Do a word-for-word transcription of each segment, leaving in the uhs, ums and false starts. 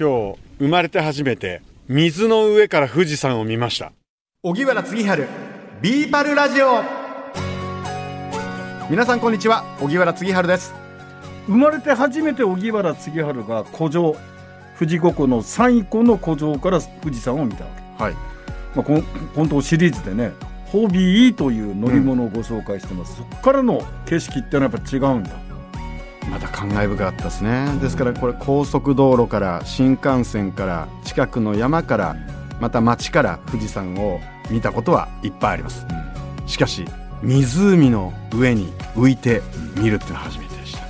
今日生まれて初めて水の上から富士山を見ました。荻原次春ビーパルラジオ、皆さんこんにちは、荻原次春です。生まれて初めて荻原次春が古城、富士五湖のさんいごの古城から富士山を見たわけ、はい。まあ、こ本当シリーズでね、ホビーという乗り物をご紹介してます、うん、そこからの景色ってのはやっぱ違うんだ。また感慨深かったですね。ですからこれ高速道路から新幹線から近くの山からまた町から富士山を見たことはいっぱいあります、うん、しかし湖の上に浮いて見るってのは初めてでした。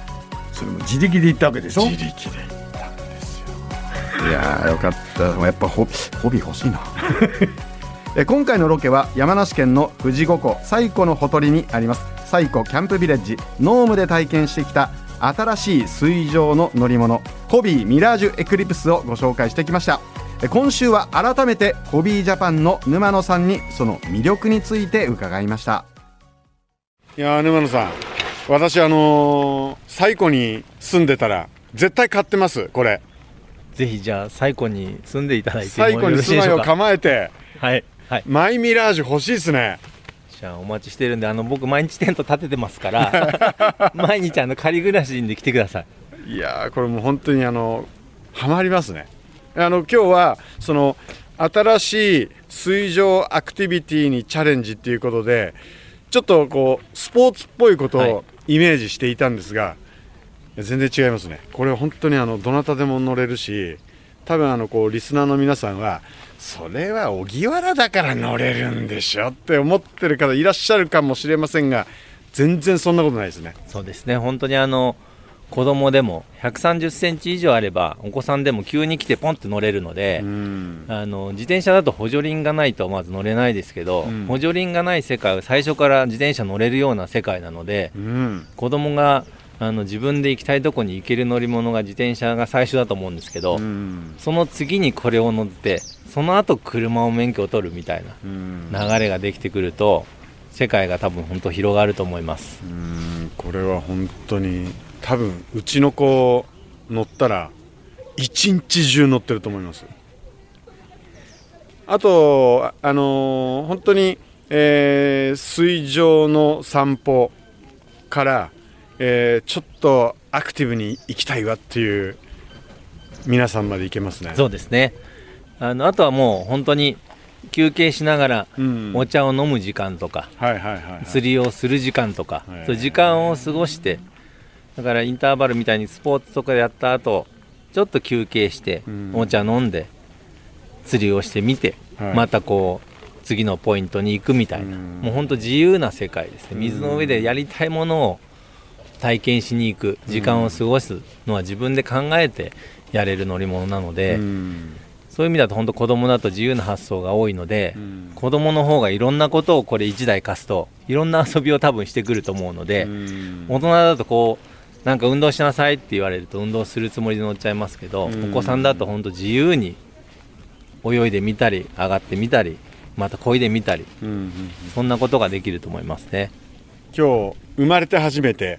それも自力で行ったわけでしょ。自力で行ったんですよいやーよかった。やっぱホビー欲しいな今回のロケは山梨県の富士五湖西湖のほとりにあります西湖キャンプビレッジノームで体験してきた新しい水上の乗り物ホビーミラージュエクリプスをご紹介してきました。今週は改めてホビージャパンの沼野さんにその魅力について伺いました。いや沼野さん、私あのー、西湖に住んでたら絶対買ってます。これぜひじゃあ西湖に住んでいただいて西湖に住まいを構えてはいはい、マイミラージュ欲しいですね。じゃあお待ちしてるんで、あの僕毎日テント立ててますから毎日あの仮暮らしに来てください。いやこれもう本当にあのハマりますね。あの今日はその新しい水上アクティビティにチャレンジっていうことでちょっとこうスポーツっぽいことをイメージしていたんですが、はい、全然違いますね。これは本当にあのどなたでも乗れるし、多分あのこうリスナーの皆さんはそれは荻原だから乗れるんでしょって思ってる方いらっしゃるかもしれませんが、全然そんなことないですね。そうですね、本当にあの子供でもひゃくさんじゅっセンチ以上あればお子さんでも急に来てポンって乗れるので、うん、あの自転車だと補助輪がないとまず乗れないですけど、うん、補助輪がない世界は最初から自転車乗れるような世界なので、うん、子供があの自分で行きたいとこに行ける乗り物が自転車が最初だと思うんですけど、うん、その次にこれを乗ってその後車を免許を取るみたいな流れができてくると世界が多分本当広がると思います。うーん、これは本当に多分うちの子乗ったら一日中乗ってると思います。あとあのー、本当に、えー、水上の散歩からえー、ちょっとアクティブに行きたいわっていう皆さんまで行けますね。そうですね。 あの、あとはもう本当に休憩しながらお茶を飲む時間とか釣りをする時間とか、はいはいはい、そう時間を過ごして、だからインターバルみたいにスポーツとかやった後ちょっと休憩してお茶飲んで釣りをしてみて、はい、またこう次のポイントに行くみたいな、もう本当自由な世界ですね。水の上でやりたいものを体験しに行く時間を過ごすのは自分で考えてやれる乗り物なので、うん、そういう意味だと本当子供だと自由な発想が多いので、うん、子供の方がいろんなことをこれいちだい貸すといろんな遊びを多分してくると思うので、うん、大人だとこうなんか運動しなさいって言われると運動するつもりで乗っちゃいますけど、うん、お子さんだと本当自由に泳いでみたり上がってみたりまた漕いでみたり、うんうんうん、そんなことができると思いますね。今日生まれて初めて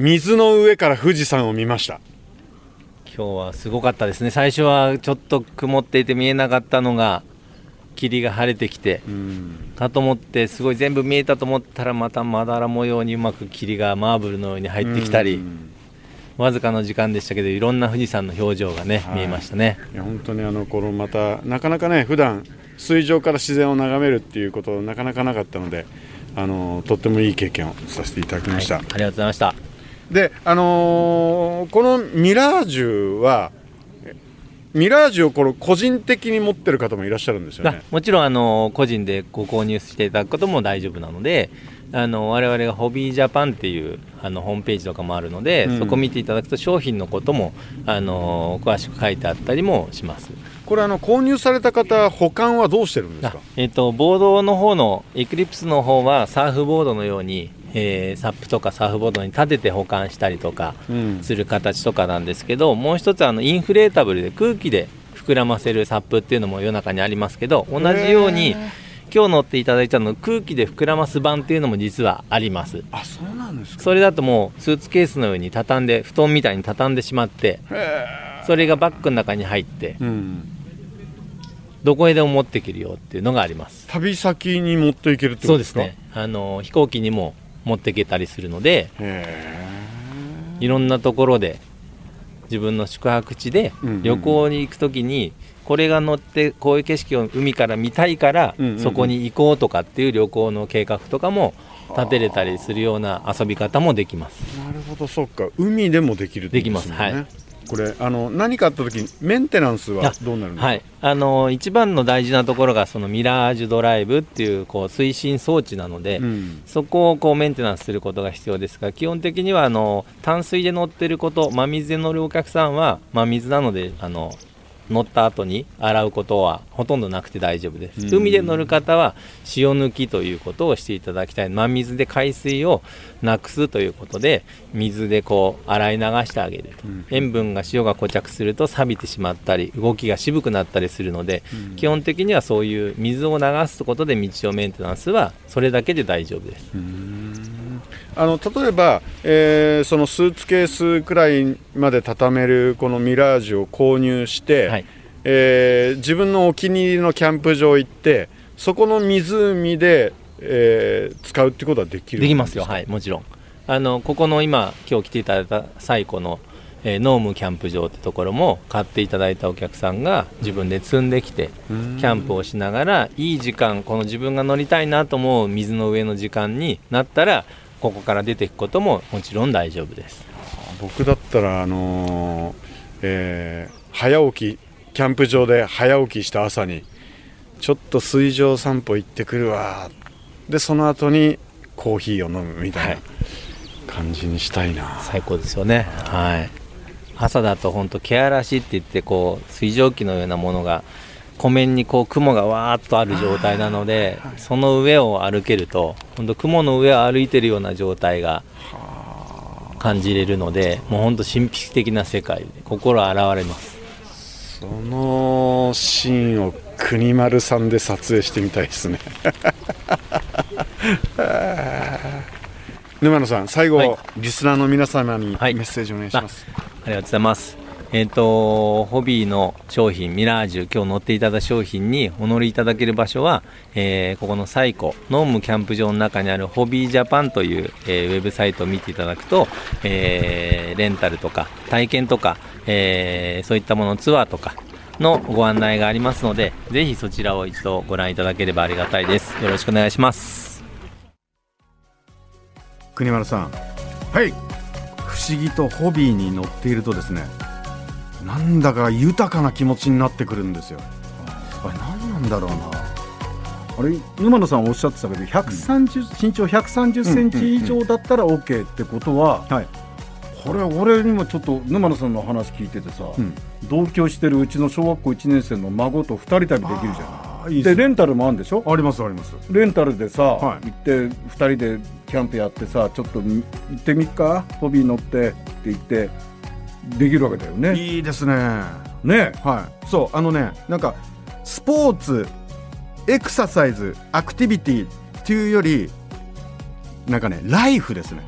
水の上から富士山を見ました。今日はすごかったですね。最初はちょっと曇っていて見えなかったのが霧が晴れてきて、うん、かと思ってすごい全部見えたと思ったらまたまだら模様にうまく霧がマーブルのように入ってきたり、うん、わずかの時間でしたけどいろんな富士山の表情がね、はい、見えましたね。いや本当にあの頃またなかなかね普段水上から自然を眺めるっていうことなかなかなかったのであのとってもいい経験をさせていただきました、はい、ありがとうございました。で、あのー、このミラージュはミラージュをこの個人的に持ってる方もいらっしゃるんですよね。もちろん、あのー、個人でご購入していただくことも大丈夫なので、あのー、我々がホビージャパンっていうあのホームページとかもあるので、うん、そこ見ていただくと商品のことも、あのー、詳しく書いてあったりもします。これあの購入された方保管はどうしてるんですか？えーと、ボードの方のエクリプスの方はサーフボードのようにえー、サップとかサーフボードに立てて保管したりとかする形とかなんですけど、うん、もう一つあのインフレータブルで空気で膨らませるサップっていうのも世の中にありますけど、同じように今日乗っていただいたの空気で膨らます版っていうのも実はあります。あ、そうなんですか。それだともうスーツケースのように畳んで布団みたいに畳んでしまってそれがバッグの中に入って、うん、どこへでも持っていけるよっていうのがあります。旅先に持っていけるってことですか？そうですね、あの飛行機にも持っていけたりするので、へー、いろんなところで自分の宿泊地で旅行に行くときに、これが乗ってこういう景色を海から見たいからそこに行こうとかっていう旅行の計画とかも立てれたりするような遊び方もできます。なるほど、そっか、海でもできるってことですね。できます、はい。これあの何かあったときにメンテナンスはどうなるんですか？はい、あの一番の大事なところがそのミラージュドライブっていう、こう推進装置なので、うん、そこをこうメンテナンスすることが必要ですが、基本的にはあの淡水で乗ってること、真水で乗るお客さんは真水なのであの乗った後に洗うことはほとんどなくて大丈夫です。うん、海で乗る方は塩抜きということをしていただきたい。真水で海水をなくすということで、水でこう洗い流してあげると、うん、塩分が塩が固着すると錆びてしまったり動きが渋くなったりするので、うん、基本的にはそういう水を流すことで道をメンテナンスはそれだけで大丈夫です。うん、あの例えば、えー、そのスーツケースくらいまで畳めるこのミラージュを購入して、はい、えー、自分のお気に入りのキャンプ場行ってそこの湖で、えー、使うってことはできるんですか？できますよ、はい、もちろん。あのここの今今日来ていただいた最古の、えー、ノームキャンプ場ってところも買っていただいたお客さんが自分で積んできて、うん、キャンプをしながらいい時間、この自分が乗りたいなと思う水の上の時間になったらここから出ていくことももちろん大丈夫です。僕だったらあのーえー、早起き、キャンプ場で早起きした朝にちょっと水上散歩行ってくるわ、でその後にコーヒーを飲むみたいな感じにしたいな。はい、最高ですよね。はい、朝だと本当けあらしって言ってこう水蒸気のようなものが湖面にこう雲がわーっとある状態なので、はい、その上を歩けると本当雲の上を歩いてるような状態が感じれるので、もう本当神秘的な世界で心洗われます。そのシーンを国丸さんで撮影してみたいですね。沼野さん、最後、はい、リスナーの皆様にメッセージをお願いします。はい、あ, ありがとうございます。えーと、ホビーの商品ミラージュ、今日乗っていただいた商品にお乗りいただける場所は、えー、ここの西湖ノームキャンプ場の中にあるホビージャパンという、えー、ウェブサイトを見ていただくと、えー、レンタルとか体験とか、えー、そういったものツアーとかのご案内がありますので、ぜひそちらを一度ご覧いただければありがたいです。よろしくお願いします。国丸さん、はい、不思議とホビーに乗っているとですね、なんだか豊かな気持ちになってくるんですよ。あれ何なんだろうな。あれ沼野さんおっしゃってたけどひゃくさんじゅう、うん、身長ひゃくさんじゅっセンチ以上だったら OK ってことは、うんうんうん、はい、これ俺今ちょっと沼野さんの話聞いててさ、うん、同居してるうちの小学校いちねんせいの孫とふたり旅できるじゃない。いいで、レンタルもあるんでしょ？ありますあります。レンタルでさ、はい、行ってふたりでキャンプやってさ、ちょっと行ってみっかホビー乗ってって言ってできるわけだよね。いいですね。ね、はい。そう、あのね、なんかスポーツ、エクササイズ、アクティビティっていうより、なんかね、ライフですね。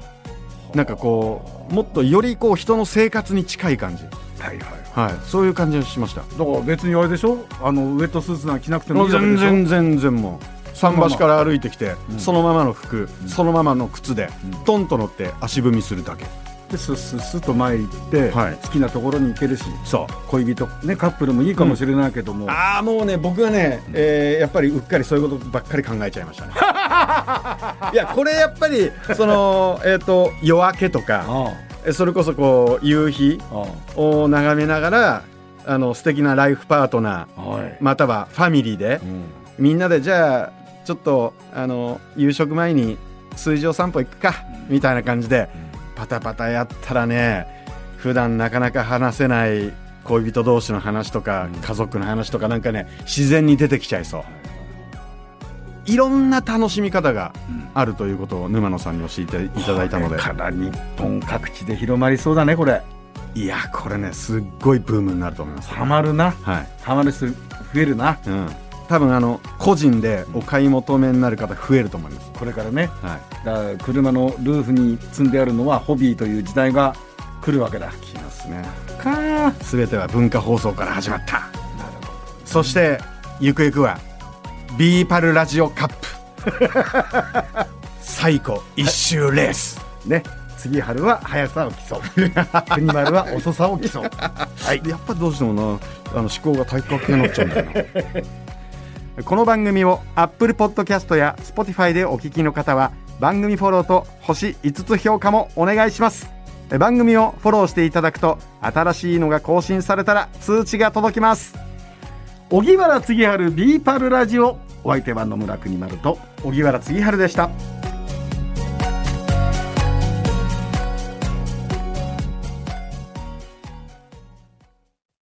なんかこうもっとよりこう人の生活に近い感じ。はいはいはい。そういう感じにしました。だから別にあれでしょ？あのウェットスーツなんか着なくてもいいわけでしょ？全然全然もう。桟橋から歩いてきて、うん、そのままの服、うん、そのままの靴で、うん、トンと乗って足踏みするだけ。でスッスッスッと前行って、はい、好きなところに行けるし、そう恋人、ね、カップルもいいかもしれないけども、うん、ああもうね僕はね、うん、えー、やっぱりうっかりそういうことばっかり考えちゃいましたね。いやこれやっぱりその、えーと、夜明けとかそれこそこう夕日を眺めながらあの素敵なライフパートナーまたはファミリーで、うん、みんなでじゃあちょっとあの夕食前に水上散歩行くかみたいな感じで、うん、パタパタやったらね、普段なかなか話せない恋人同士の話とか家族の話とかなんかね、自然に出てきちゃいそう。いろんな楽しみ方があるということを沼野さんに教えていただいたので、これから日本各地で広まりそうだねこれ。いやこれねすっごいブームになると思います。ハマるな、はい、ハマる人増えるな、うん、多分あの個人でお買い求めになる方増えると思いますこれからね、はい、だから車のルーフに積んであるのはホビーという時代が来るわけだ。来ますね。かー、全ては文化放送から始まった。なるほど。そしてゆくゆくはビーパルラジオカップ最古一周レースね。次春は速さを競う国丸は遅さを競う、はい、やっぱりどうしてもな、あの思考が体育学系になっちゃうんだよなこの番組を Apple Podcast や Spotify でお聞きの方は番組フォローと星いつつ評価もお願いします。番組をフォローしていただくと新しいのが更新されたら通知が届きます。荻原次春ビーパルラジオ、お相手は野村国丸と荻原次春でした。